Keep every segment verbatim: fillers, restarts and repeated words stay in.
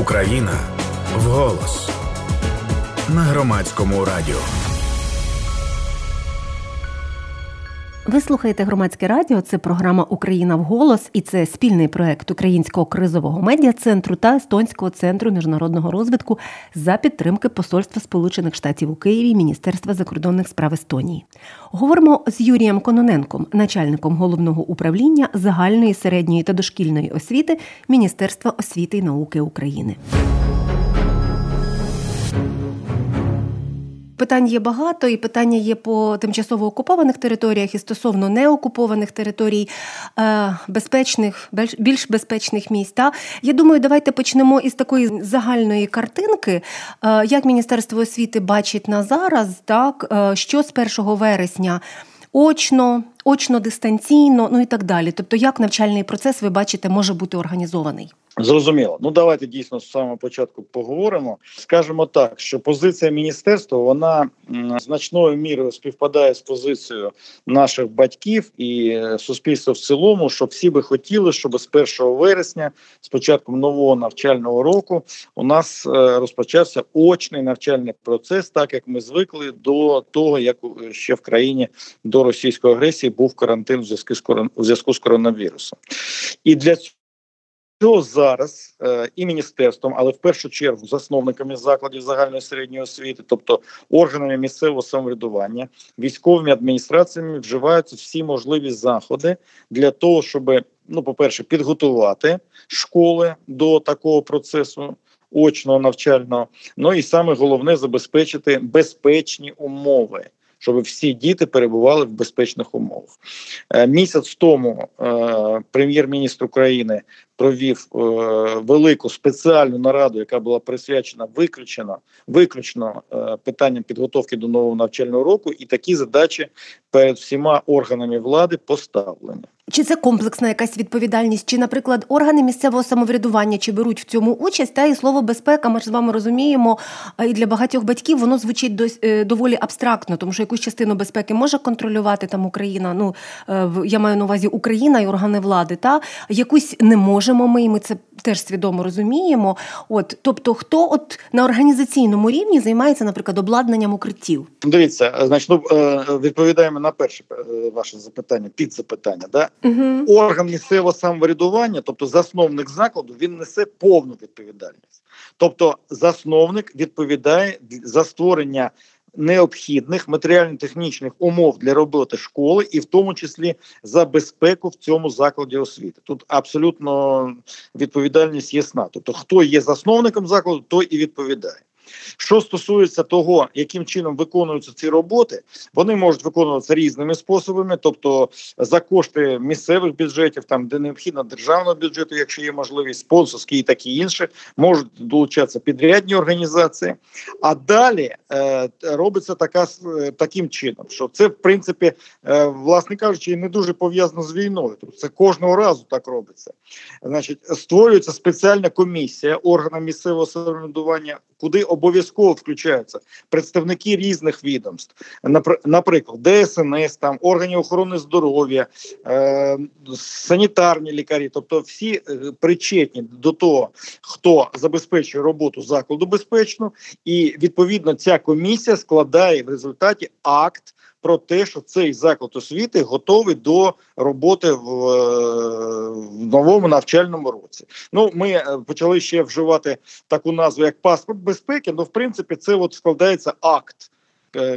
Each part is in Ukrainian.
Україна вголос на Громадському радіо. Ви слухаєте Громадське радіо, це програма «Україна вголос» і це спільний проєкт Українського кризового медіа-центру та Естонського центру міжнародного розвитку за підтримки Посольства Сполучених Штатів у Києві, Міністерства закордонних справ Естонії. Говоримо з Юрієм Кононенком, начальником Головного управління загальної, середньої та дошкільної освіти Міністерства освіти і науки України. Питань є багато, і питання є по тимчасово окупованих територіях, і стосовно неокупованих територій, безпечних, більш безпечних місць. Та я думаю, давайте почнемо із такої загальної картинки, як Міністерство освіти бачить на зараз, так, що з першого вересня очно, очно, дистанційно, ну і так далі. Тобто, як навчальний процес, ви бачите, може бути організований? Зрозуміло. Ну, давайте дійсно з самого початку поговоримо. Скажемо так, що позиція міністерства, вона значною мірою співпадає з позицією наших батьків і суспільства в цілому, що всі би хотіли, щоб з першого вересня, з початком нового навчального року, у нас розпочався очний навчальний процес, так як ми звикли до того, як ще в країні до російської агресії був карантин у зв'язку з коронавірусом. І для цього Що зараз е, і міністерством, але в першу чергу засновниками закладів загальної середньої освіти, тобто органами місцевого самоврядування, військовими адміністраціями вживаються всі можливі заходи для того, щоб, ну, по-перше, підготувати школи до такого процесу очного навчального, ну і саме головне забезпечити безпечні умови, щоб всі діти перебували в безпечних умовах. Місяць тому е, прем'єр-міністр України провів е, велику спеціальну нараду, яка була присвячена виключено, виключно е, питанням підготовки до нового навчального року, і такі задачі перед всіма органами влади поставлені. Чи це комплексна якась відповідальність? Чи, наприклад, органи місцевого самоврядування, чи беруть в цьому участь? Та і слово «безпека», ми ж з вами розуміємо, і для багатьох батьків воно звучить дос, е, доволі абстрактно, тому що якусь частину безпеки може контролювати там Україна, ну, е, я маю на увазі Україна і органи влади, та якусь не може. Ми, і ми це теж свідомо розуміємо. От, тобто, хто от на організаційному рівні займається, наприклад, обладнанням укриттів? Дивіться, значить, ну, відповідаємо на перше ваше запитання, підзапитання. Да? Угу. Орган місцевого самоврядування, тобто засновник закладу, він несе повну відповідальність. Тобто, засновник відповідає за створення необхідних матеріально-технічних умов для роботи школи і в тому числі за безпеку в цьому закладі освіти. Тут абсолютно відповідальність ясна. Тобто, хто є засновником закладу, той і відповідає. Що стосується того, яким чином виконуються ці роботи, вони можуть виконуватися різними способами, тобто за кошти місцевих бюджетів, там, де необхідно державного бюджету, якщо є можливість, спонсорські і такі інші, можуть долучатися підрядні організації. А далі е, робиться така, таким чином, що це, в принципі, е, власне кажучи, не дуже пов'язано з війною. Тобто це кожного разу так робиться. Значить, створюється спеціальна комісія органів місцевого самоврядування, куди обов'язково включаються представники різних відомств, наприклад, Д С Н С, там, органи охорони здоров'я, е- санітарні лікарі, тобто всі причетні до того, хто забезпечує роботу закладу безпечно, і відповідно ця комісія складає в результаті акт про те, що цей заклад освіти готовий до роботи в, в новому навчальному році. Ну, ми почали ще вживати таку назву, як паспорт безпеки, але, в принципі, це от складається акт,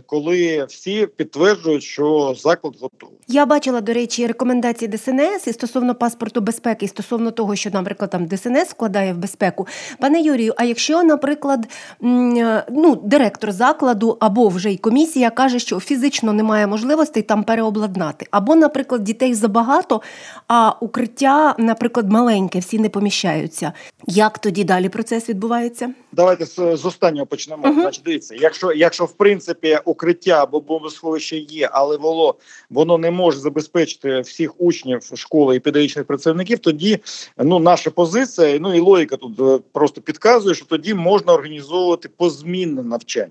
коли всі підтверджують, що заклад готовий. Я бачила, до речі, рекомендації Д С Н С і стосовно паспорту безпеки, і стосовно того, що, наприклад, там Д С Н С складає в безпеку. Пане Юрію, а якщо, наприклад, ну, директор закладу або вже й комісія каже, що фізично немає можливостей там переобладнати, або, наприклад, дітей забагато, а укриття, наприклад, маленьке, всі не поміщаються. Як тоді далі процес відбувається? Давайте з, з останнього почнемо. Угу. Значить, дивіться, якщо, якщо в принципі таке укриття або бомбосховище є, але воно, воно не може забезпечити всіх учнів школи і педагогічних працівників, тоді ну, наша позиція, ну і логіка тут просто підказує, що тоді можна організовувати позмінне навчання.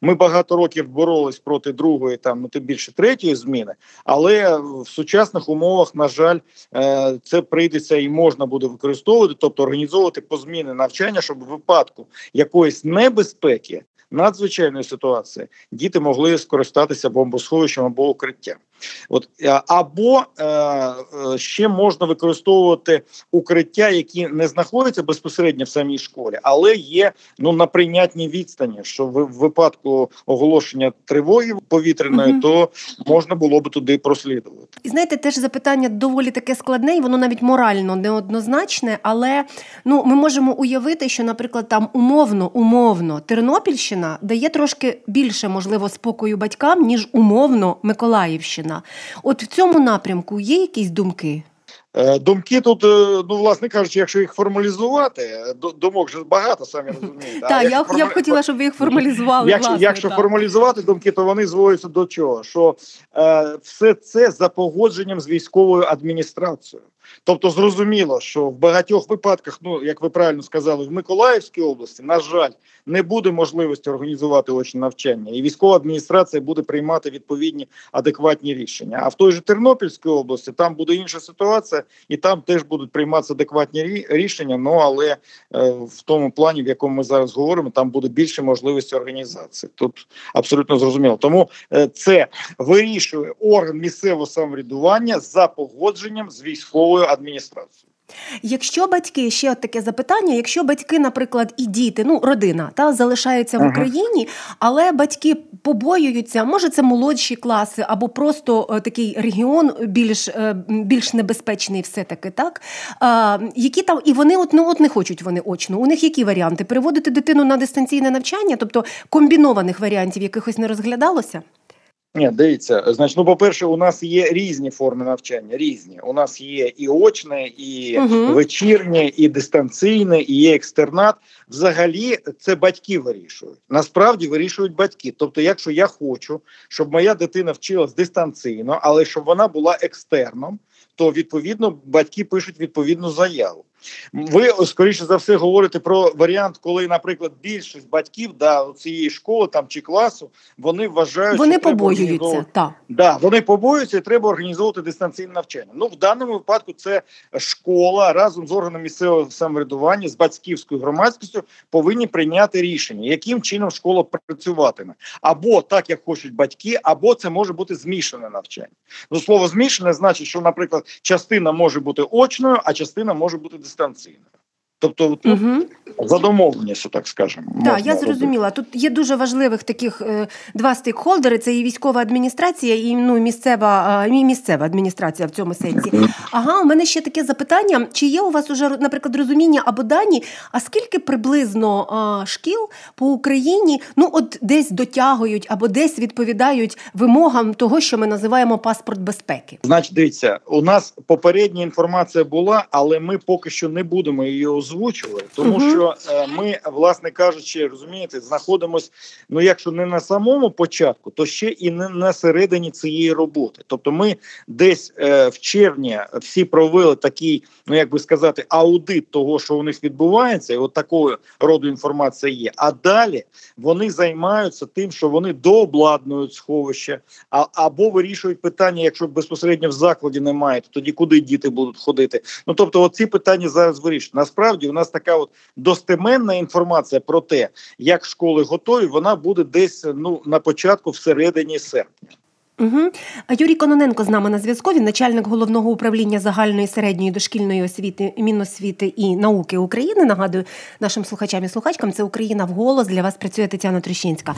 Ми багато років боролись проти другої, там, ну, тим більше третьої зміни, але в сучасних умовах, на жаль, це прийдеться і можна буде використовувати, тобто організовувати позмінне навчання, щоб у випадку якоїсь небезпеки, надзвичайної ситуації, діти могли скористатися бомбосховищем або укриттям. От, або е, ще можна використовувати укриття, які не знаходяться безпосередньо в самій школі, але є ну, на прийнятній відстані, що в, в випадку оголошення тривоги повітряної, mm-hmm. то можна було б туди прослідувати. І знаєте, теж запитання доволі таке складне, і воно навіть морально неоднозначне, але ну, ми можемо уявити, що, наприклад, там умовно, умовно Тернопільщина дає трошки більше, можливо, спокою батькам, ніж умовно Миколаївщина. От в цьому напрямку є якісь думки? Думки тут, ну, власне кажучи, якщо їх формалізувати, думок же багато, самі розумієте. Так, я, форм... я б хотіла, щоб ви їх формалізували. Якщо, власне, якщо формалізувати думки, то вони зводяться до чого? Що е, все це за погодженням з військовою адміністрацією. Тобто зрозуміло, що в багатьох випадках, ну, як ви правильно сказали, в Миколаївській області, на жаль, не буде можливості організувати очне навчання, і військова адміністрація буде приймати відповідні адекватні рішення. А в той же Тернопільській області там буде інша ситуація, і там теж будуть прийматися адекватні рішення, ну, але е, в тому плані, в якому ми зараз говоримо, там буде більше можливості організації. Тут абсолютно зрозуміло. Тому е, це вирішує орган місцевого самоврядування за погодженням з військовою адміністрацію. Якщо батьки, ще от таке запитання, якщо батьки, наприклад, і діти, ну, родина, та, залишаються ага. в Україні, але батьки побоюються, може це молодші класи, або просто е, такий регіон більш, е, більш небезпечний все-таки, так? Е, які там, і вони от, ну, от не хочуть вони очно. У них які варіанти? Переводити дитину на дистанційне навчання? Тобто комбінованих варіантів якихось не розглядалося? Ні, дивіться, значить, ну, по-перше, у нас є різні форми навчання, різні. У нас є і очне, і угу. вечірнє, і дистанційне, і є екстернат. Взагалі, це батьки вирішують. Насправді вирішують батьки. Тобто, якщо я хочу, щоб моя дитина вчилась дистанційно, але щоб вона була екстерном, то, відповідно, батьки пишуть відповідну заяву. Ви, скоріше за все, говорите про варіант, коли, наприклад, більшість батьків да, цієї школи там, чи класу, вони вважають, вони що побоюються, треба організовувати... Та. Да, вони побоюються і треба організовувати дистанційне навчання. Ну, в даному випадку це школа разом з органами місцевого самоврядування, з батьківською громадськістю повинні прийняти рішення, яким чином школа працюватиме. Або так, як хочуть батьки, або це може бути змішане навчання. Ну, слово «змішане» значить, що, наприклад, частина може бути очною, а частина може бути дистанційною. Станційно. Тобто ну, угу. за домовленістю, так скажемо. Так, я зрозуміла. Робити. Тут є дуже важливих таких е, два стейкхолдери, це і військова адміністрація, і ну, місцева, е, місцева адміністрація в цьому сенсі. Ага, у мене ще таке запитання, чи є у вас уже, наприклад, розуміння або дані, а скільки приблизно е, шкіл по Україні, ну от десь дотягують або десь відповідають вимогам того, що ми називаємо паспорт безпеки? Значить, дивіться, у нас попередня інформація була, але ми поки що не будемо її озвучувати. Звучили, тому uh-huh. що е, ми, власне кажучи, розумієте, знаходимось, ну якщо не на самому початку, то ще і не на середині цієї роботи. Тобто ми десь е, в червні всі провели такий, ну як би сказати, аудит того, що у них відбувається, і от такого роду інформація є. А далі вони займаються тим, що вони дообладнують сховище, а, або вирішують питання, якщо безпосередньо в закладі немає, то тоді куди діти будуть ходити. Ну тобто оці питання зараз вирішують. Насправді у нас така от достеменна інформація про те, як школи готові, вона буде десь ну, на початку, в середині серпня. Угу. Юрій Кононенко з нами на зв'язку, він начальник Головного управління загальної середньої дошкільної освіти Міносвіти і науки України. Нагадую нашим слухачам і слухачкам, це «Україна вголос». Для вас працює Тетяна Трющинська.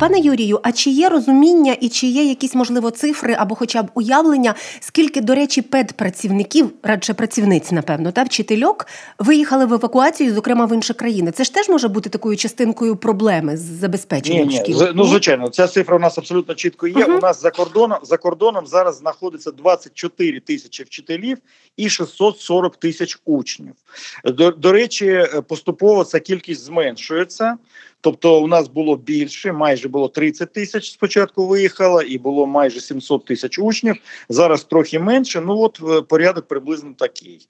Пане Юрію, а чи є розуміння і чи є якісь, можливо, цифри або хоча б уявлення, скільки, до речі, педпрацівників, радше працівниць, напевно, та вчительок, виїхали в евакуацію, зокрема, в інші країни? Це ж теж може бути такою частинкою проблеми з забезпеченням ні, шкіл? Ні, ну, звичайно, ця цифра у нас абсолютно чітко є. Угу. У нас за кордоном, за кордоном зараз знаходиться двадцять чотири тисячі вчителів і шістсот сорок тисяч учнів. До, до речі, поступово ця кількість зменшується. Тобто у нас було більше, майже було тридцять тисяч спочатку виїхало, і було майже сімсот тисяч учнів, зараз трохи менше, ну от порядок приблизно такий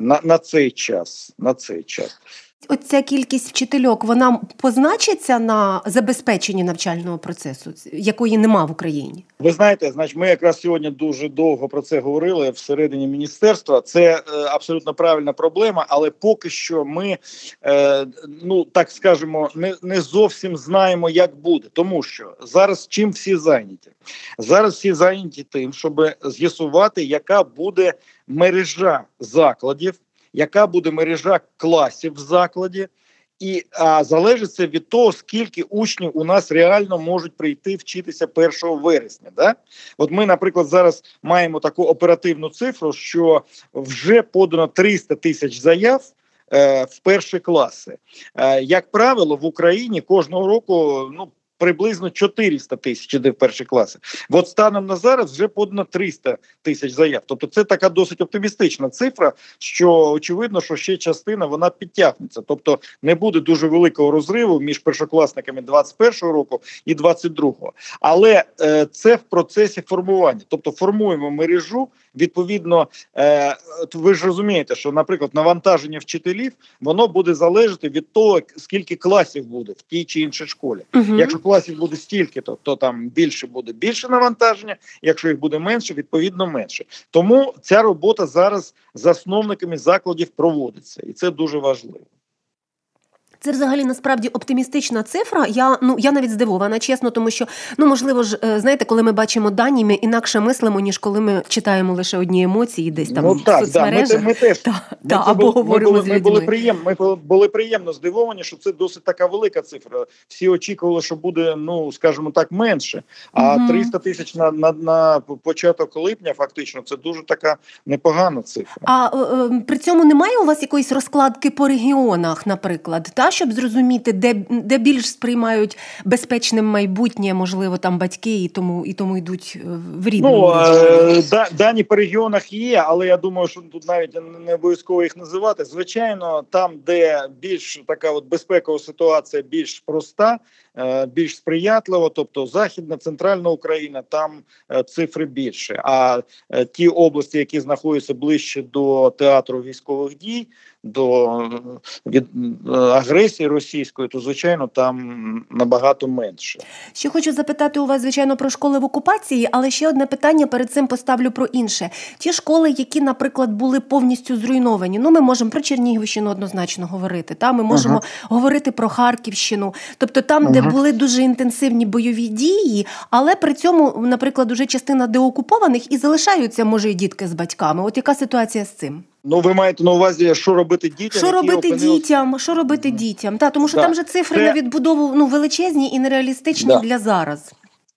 на, на цей час, на цей час. Оця кількість вчительок, вона позначиться на забезпеченні навчального процесу, якої нема в Україні? Ви знаєте, значить, ми якраз сьогодні дуже довго про це говорили всередині міністерства. Це е, абсолютно правильна проблема, але поки що ми, е, ну так скажемо, не, не зовсім знаємо, як буде. Тому що зараз чим всі зайняті? Зараз всі зайняті тим, щоб з'ясувати, яка буде мережа закладів, яка буде мережа класів в закладі, і а, залежить це від того, скільки учнів у нас реально можуть прийти вчитися першого вересня. Да? От ми, наприклад, зараз маємо таку оперативну цифру, що вже подано триста тисяч заяв е, в перші класи. Е, як правило, в Україні кожного року, ну, приблизно чотириста тисяч іде в перші класи. От станом на зараз вже подано триста тисяч заяв. Тобто це така досить оптимістична цифра, що очевидно, що ще частина вона підтягнеться. Тобто не буде дуже великого розриву між першокласниками двадцять першого року і двадцять другого. Але е, це в процесі формування. Тобто формуємо мережу, відповідно, е, ви ж розумієте, що, наприклад, навантаження вчителів, воно буде залежати від того, скільки класів буде в тій чи іншій школі. Угу. Якщо класів буде стільки, то, то там більше буде більше навантаження, якщо їх буде менше, відповідно менше. Тому ця робота зараз засновниками закладів проводиться, і це дуже важливо. Це взагалі насправді оптимістична цифра. Я ну я навіть здивована, чесно, тому що ну можливо ж, знаєте, коли ми бачимо дані, ми інакше мислимо, ніж коли ми читаємо лише одні емоції, десь там ну, в так, соцмережах. Ми, ми теж та, ми та, або були, говоримо ми, з людьми. Ми були приємно, ми були приємно здивовані, що це досить така велика цифра. Всі очікували, що буде, ну скажімо так, менше. А угу. триста тисяч на, на, на початок липня, фактично, це дуже така непогана цифра. А е, при цьому немає у вас якоїсь розкладки по регіонах, наприклад, та? Щоб зрозуміти, де, де більш сприймають безпечним майбутнє, можливо, там батьки і тому, і тому йдуть в рідному. Ну, е- да, дані по регіонах є, але я думаю, що тут навіть не обов'язково їх називати. Звичайно, там, де більш така от безпекова ситуація більш проста, е- більш сприятлива, тобто Західна, Центральна Україна, там е- цифри більше. А е- ті області, які знаходяться ближче до театру військових дій, до від агресії російської, то, звичайно, там набагато менше. Ще хочу запитати у вас, звичайно, про школи в окупації, але ще одне питання перед цим поставлю про інше. Ті школи, які, наприклад, були повністю зруйновані, ну, ми можемо про Чернігівщину однозначно говорити, та? Ми можемо uh-huh. говорити про Харківщину, тобто там, uh-huh. де були дуже інтенсивні бойові дії, але при цьому, наприклад, уже частина деокупованих і залишаються, може, і дітки з батьками. От яка ситуація з цим? Ну, ви маєте на увазі, що робити дітям? Що робити опинили... дітям? Що робити mm. дітям? Та, тому що да. там же цифри Це... на відбудову ну, величезні і нереалістичні да. для зараз.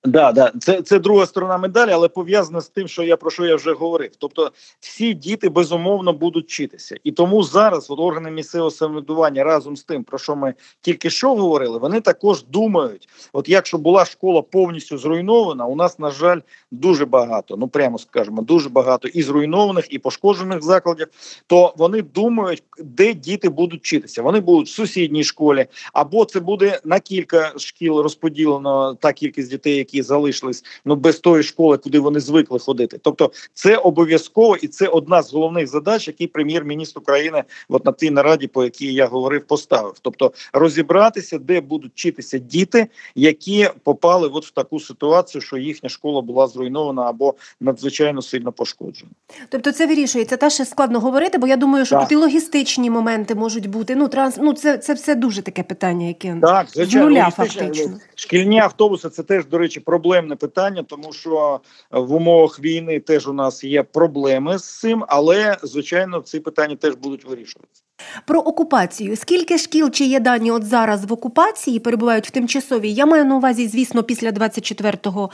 Да, да, це, це друга сторона медалі, але пов'язана з тим, що я про що я вже говорив. Тобто всі діти безумовно будуть вчитися. І тому зараз от, органи місцевого самоврядування разом з тим, про що ми тільки що говорили, вони також думають, от якщо була школа повністю зруйнована, у нас, на жаль, дуже багато, ну прямо скажемо, дуже багато і зруйнованих, і пошкоджених закладів, то вони думають, де діти будуть вчитися. Вони будуть в сусідній школі, або це буде на кілька шкіл розподілено та кількість дітей, які які залишились ну, без тої школи, куди вони звикли ходити. Тобто це обов'язково і це одна з головних задач, які прем'єр-міністр України от на тій нараді, по якій я говорив, поставив. Тобто розібратися, де будуть вчитися діти, які попали от в таку ситуацію, що їхня школа була зруйнована або надзвичайно сильно пошкоджена. Тобто це вирішується. Та ще складно говорити, бо я думаю, що так. тут і логістичні моменти можуть бути. Ну, транс... ну це, це все дуже таке питання, яке так, з нуля фактично. Шкільні автобуси, це теж, до речі, проблемне питання, тому що в умовах війни теж у нас є проблеми з цим, але, звичайно, ці питання теж будуть вирішуватися. Про окупацію. Скільки шкіл, чи є дані от зараз в окупації, перебувають в тимчасовій? Я маю на увазі, звісно, після двадцять четвертого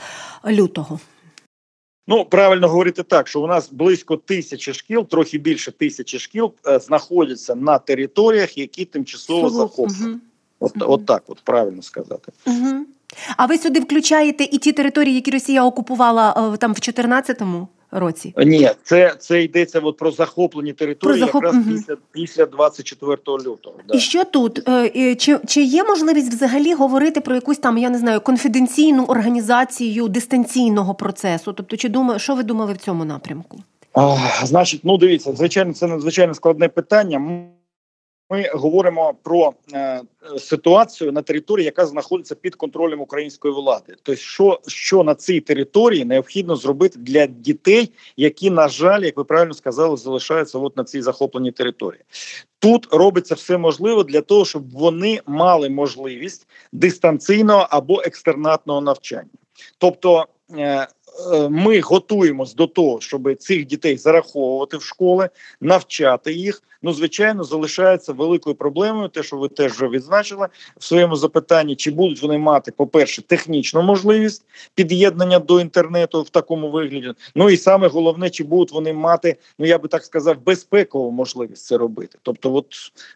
лютого. Ну, правильно говорити так, що у нас близько тисячі шкіл, трохи більше тисячі шкіл знаходяться на територіях, які тимчасово захоплені. Угу. От, угу. от так, от правильно сказати. Угу. А ви сюди включаєте і ті території, які Росія окупувала там в чотирнадцятому році? Ні, це, це йдеться от про захоплені території про захоп... якраз угу. після, після двадцять четвертого лютого. Да. І що тут? Чи, чи є можливість взагалі говорити про якусь там, я не знаю, конфіденційну організацію дистанційного процесу? Тобто, чи думає, що ви думали в цьому напрямку? А, значить, ну дивіться, звичайно, це надзвичайно складне питання. Ми говоримо про е, ситуацію на території, яка знаходиться під контролем української влади. Тобто, що, що на цій території необхідно зробити для дітей, які, на жаль, як ви правильно сказали, залишаються от на цій захопленій території. Тут робиться все можливе для того, щоб вони мали можливість дистанційного або екстернатного навчання. Тобто, е, ми готуємось до того, щоб цих дітей зараховувати в школи, навчати їх. Ну, звичайно, залишається великою проблемою, те, що ви теж вже відзначили в своєму запитанні, чи будуть вони мати, по-перше, технічну можливість під'єднання до інтернету в такому вигляді. Ну і саме головне, чи будуть вони мати, ну я би так сказав, безпекову можливість це робити. Тобто, от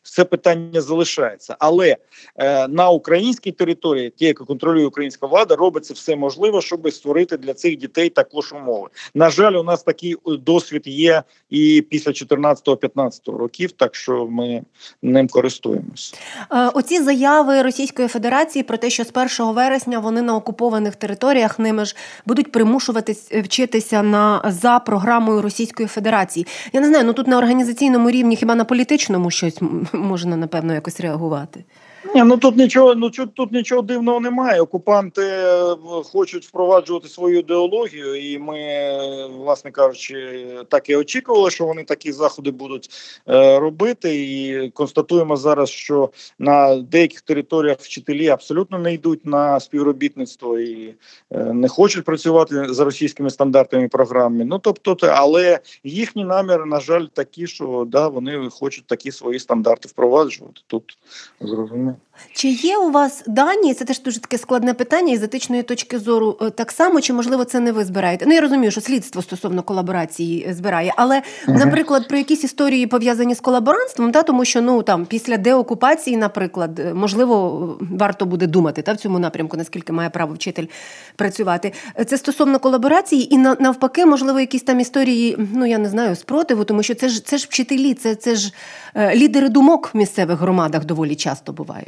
це питання залишається. Але е, на українській території, ті, які контролює українська влада, робиться все можливе, щоб створити для цих дітей також умови. На жаль, у нас такий досвід є і після чотирнадцятого-п'ятнадцятого року. Так що ми ним користуємось. Оці заяви Російської Федерації про те, що з першого вересня вони на окупованих територіях ними ж будуть примушуватись вчитися на за програмою Російської Федерації. Я не знаю, ну тут на організаційному рівні, хіба на політичному щось можна, напевно, якось реагувати. Ні, ну тут нічого, ну тут нічого дивного немає. Окупанти хочуть впроваджувати свою ідеологію, і ми, власне кажучи, так і очікували, що вони такі заходи будуть е, робити. І констатуємо зараз, що на деяких територіях вчителі абсолютно не йдуть на співробітництво і е, не хочуть працювати за російськими стандартами і програмами. Ну тобто, але їхні наміри, на жаль, такі, що да, вони хочуть такі свої стандарти впроваджувати. Тут зрозуміло. Чи є у вас дані, це теж дуже таке складне питання із етичної точки зору, так само, чи, можливо, це не ви збираєте? Ну, я розумію, що слідство стосовно колаборації збирає, але, угу. наприклад, про якісь історії, пов'язані з колаборантством, та, тому що, ну, там, після деокупації, наприклад, можливо, варто буде думати, та, в цьому напрямку, наскільки має право вчитель працювати. Це стосовно колаборації і, навпаки, можливо, якісь там історії, ну, я не знаю, спротиву, тому що це ж, це ж вчителі, це, це ж лідери думок в місцевих громадах доволі часто бувають.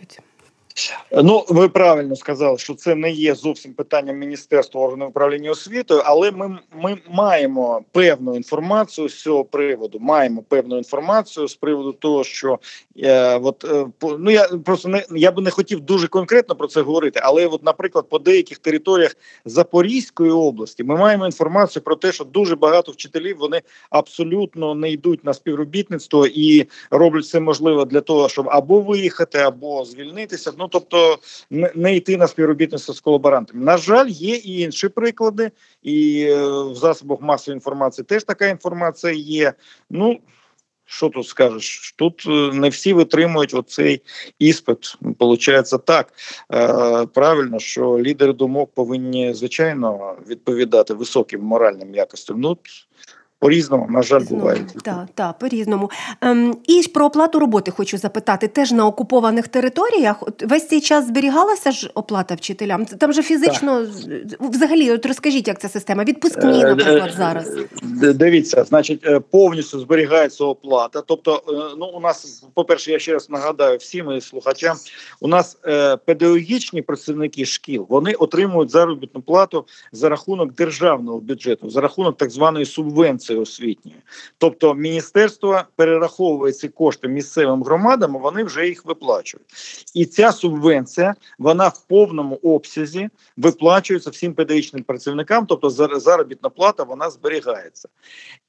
Ну, ви правильно сказали, що це не є зовсім питанням Міністерства органів управління освітою, але ми, ми маємо певну інформацію з цього приводу, маємо певну інформацію з приводу того, що е, от, е, ну, я просто не, я би не хотів дуже конкретно про це говорити, але, от, наприклад, по деяких територіях Запорізької області ми маємо інформацію про те, що дуже багато вчителів, вони абсолютно не йдуть на співробітництво і роблять все можливе для того, щоб або виїхати, або звільнитися, ну, тобто не йти на співробітництво з колаборантами. На жаль, є і інші приклади, і в засобах масової інформації теж така інформація є. Ну, що тут скажеш? Тут не всі витримують оцей іспит. Получається так, правильно, що лідери думок повинні, звичайно, відповідати високим моральним якостям. Ну, по-різному, на жаль, буває. Так, та, по-різному. Ем, і ж про оплату роботи хочу запитати. Теж на окупованих територіях от весь цей час зберігалася ж оплата вчителям? Там же фізично, так. Взагалі, от розкажіть, як ця система? Відпускні, наприклад, зараз. Дивіться, значить, повністю зберігається оплата. Тобто, ну, у нас, по-перше, я ще раз нагадаю всім і слухачам, у нас педагогічні працівники шкіл, вони отримують заробітну плату за рахунок державного бюджету, за рахунок так званої субвенції. інституції освітньої. Тобто міністерство перераховує ці кошти місцевим громадам, а вони вже їх виплачують. І ця субвенція, вона в повному обсязі виплачується всім педагогічним працівникам, тобто заробітна плата, вона зберігається.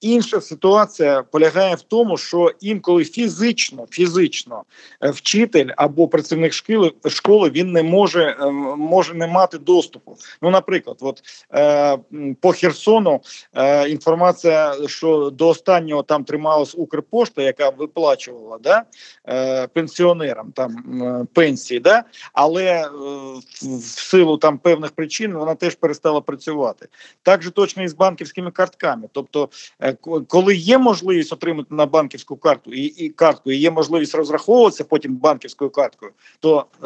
Інша ситуація полягає в тому, що інколи фізично, фізично вчитель або працівник школи, школи він не може, може не мати доступу. Ну, наприклад, от, е, по Херсону е, інформація, що до останнього там трималась Укрпошта, яка виплачувала да, е, пенсіонерам там, е, пенсії, да, але е, в силу там, певних причин вона теж перестала працювати. Так же точно і з банківськими картками. Тобто, е, коли є можливість отримати на банківську карту і, і картку, і є можливість розраховуватися потім банківською карткою, то е,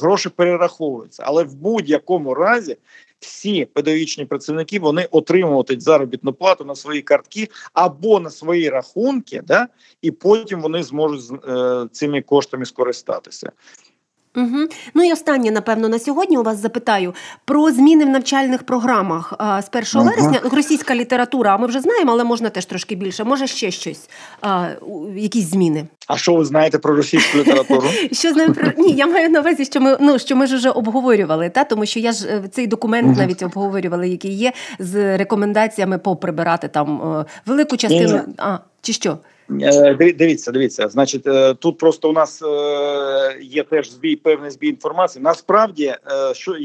гроші перераховуються. Але в будь-якому разі всі педагогічні працівники, вони отримуватимуть заробітну плату на свої картки або на свої рахунки, да? І потім вони зможуть е, цими коштами скористатися. Угу. Ну і останнє, напевно, на сьогодні у вас запитаю про зміни в навчальних програмах а, з першого угу. вересня. Російська література, ми вже знаємо, але можна теж трошки більше. Може ще щось, а, якісь зміни. А що ви знаєте про російську літературу? Що знаємо про... Ні, я маю на увазі, що ми, ну, що ми ж вже обговорювали, та? Тому що я ж цей документ угу. навіть обговорювали, який є, з рекомендаціями поприбирати там велику частину... А, чи що? Дивіться, дивіться. Значить, тут просто у нас є теж збій, певний збій інформації. Насправді, що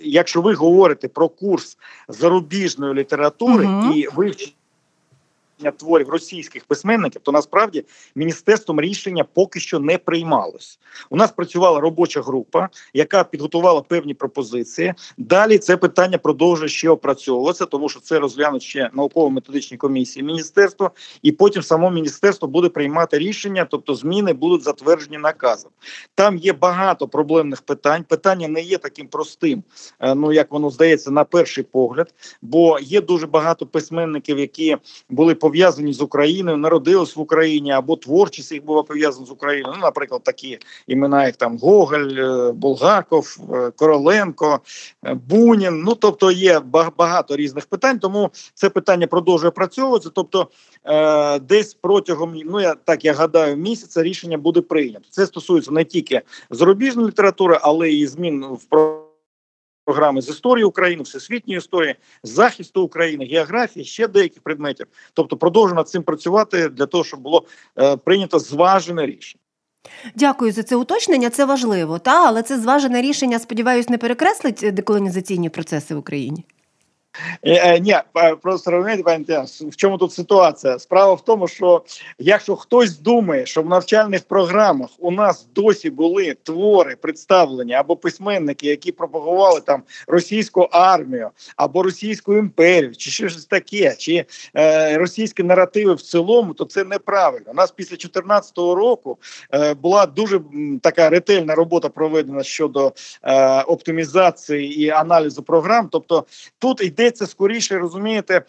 якщо ви говорите про курс зарубіжної літератури угу. і вивчення творів російських письменників, то насправді міністерством рішення поки що не приймалось. У нас працювала робоча група, яка підготувала певні пропозиції. Далі це питання продовжує ще опрацьовуватися, тому що це розглянуть ще науково-методичні комісії міністерства, і потім само міністерство буде приймати рішення, тобто зміни будуть затверджені наказом. Там є багато проблемних питань. Питання не є таким простим, ну як воно здається на перший погляд, бо є дуже багато письменників, які були пов'язані пов'язані з Україною, народились в Україні, або творчість їх була пов'язана з Україною. Ну, наприклад, такі імена, як там Гоголь, Булгаков, Короленко, Бунін. Ну, тобто є багато різних питань, тому це питання продовжує працюватися. Тобто десь протягом, ну, я так, я гадаю, місяця рішення буде прийнято. Це стосується не тільки зарубіжної літератури, але і змін в програми з історії України, всесвітньої історії, захисту України, географії, ще деяких предметів. Тобто продовжуємо над цим працювати для того, щоб було е, прийнято зважене рішення. Дякую за це уточнення, це важливо, та? Але це зважене рішення, сподіваюся, не перекреслить деколонізаційні процеси в Україні? Ні, просто розумієте, пані Тетяно, в чому тут ситуація? Справа в тому, що якщо хтось думає, що в навчальних програмах у нас досі були твори представлені або письменники, які пропагували там російську армію або російську імперію, чи щось таке, чи е, російські наративи в цілому, то це неправильно. У нас після чотирнадцятого року е, була дуже м, така ретельна робота проведена щодо е, оптимізації і аналізу програм, тобто тут йде це скоріше, розумієте,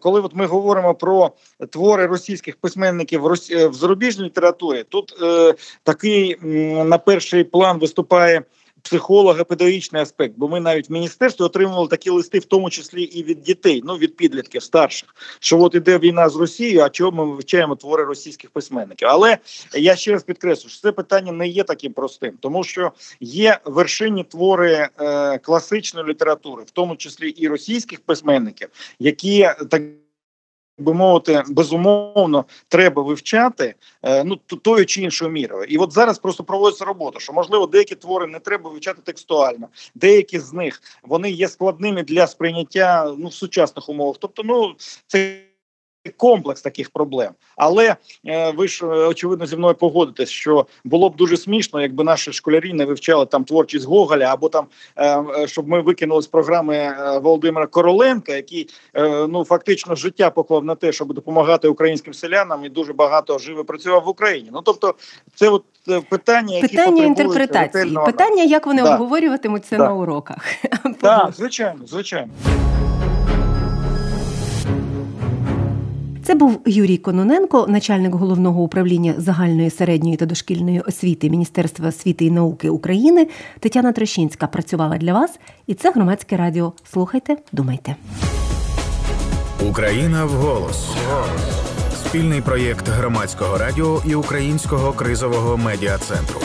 коли от ми говоримо про твори російських письменників в зарубіжній літературі, тут е, такий на перший план виступає психолога, педагогічний аспект, бо ми навіть в міністерстві отримували такі листи, в тому числі і від дітей, ну від підлітків старших, що от іде війна з Росією, а чого ми вивчаємо твори російських письменників. Але я ще раз підкреслю, що це питання не є таким простим, тому що є вершинні твори е, класичної літератури, в тому числі і російських письменників, які так би мовити, безумовно, треба вивчати ну, тою чи іншою мірою. І от зараз просто проводиться робота, що, можливо, деякі твори не треба вивчати текстуально, деякі з них, вони є складними для сприйняття ну, в сучасних умовах. Тобто, ну, це комплекс таких проблем. Але е, ви ж, очевидно, зі мною погодитесь, що було б дуже смішно, якби наші школярі не вивчали там творчість Гоголя, або там, е, щоб ми викинули з програми Володимира Короленка, який, е, ну, фактично життя поклав на те, щоб допомагати українським селянам і дуже багато жив і працював в Україні. Ну, тобто, це от питання, які питання інтерпретації, ретельного... питання, як вони да. обговорюватимуть це да. на уроках. Так, да, звичайно, звичайно. Це був Юрій Кононенко, начальник Головного управління загальної, середньої та дошкільної освіти Міністерства освіти і науки України. Тетяна Трошінська працювала для вас. І це Громадське радіо. Слухайте, думайте. Україна в голос. Спільний проєкт Громадського радіо і Українського кризового медіа-центру.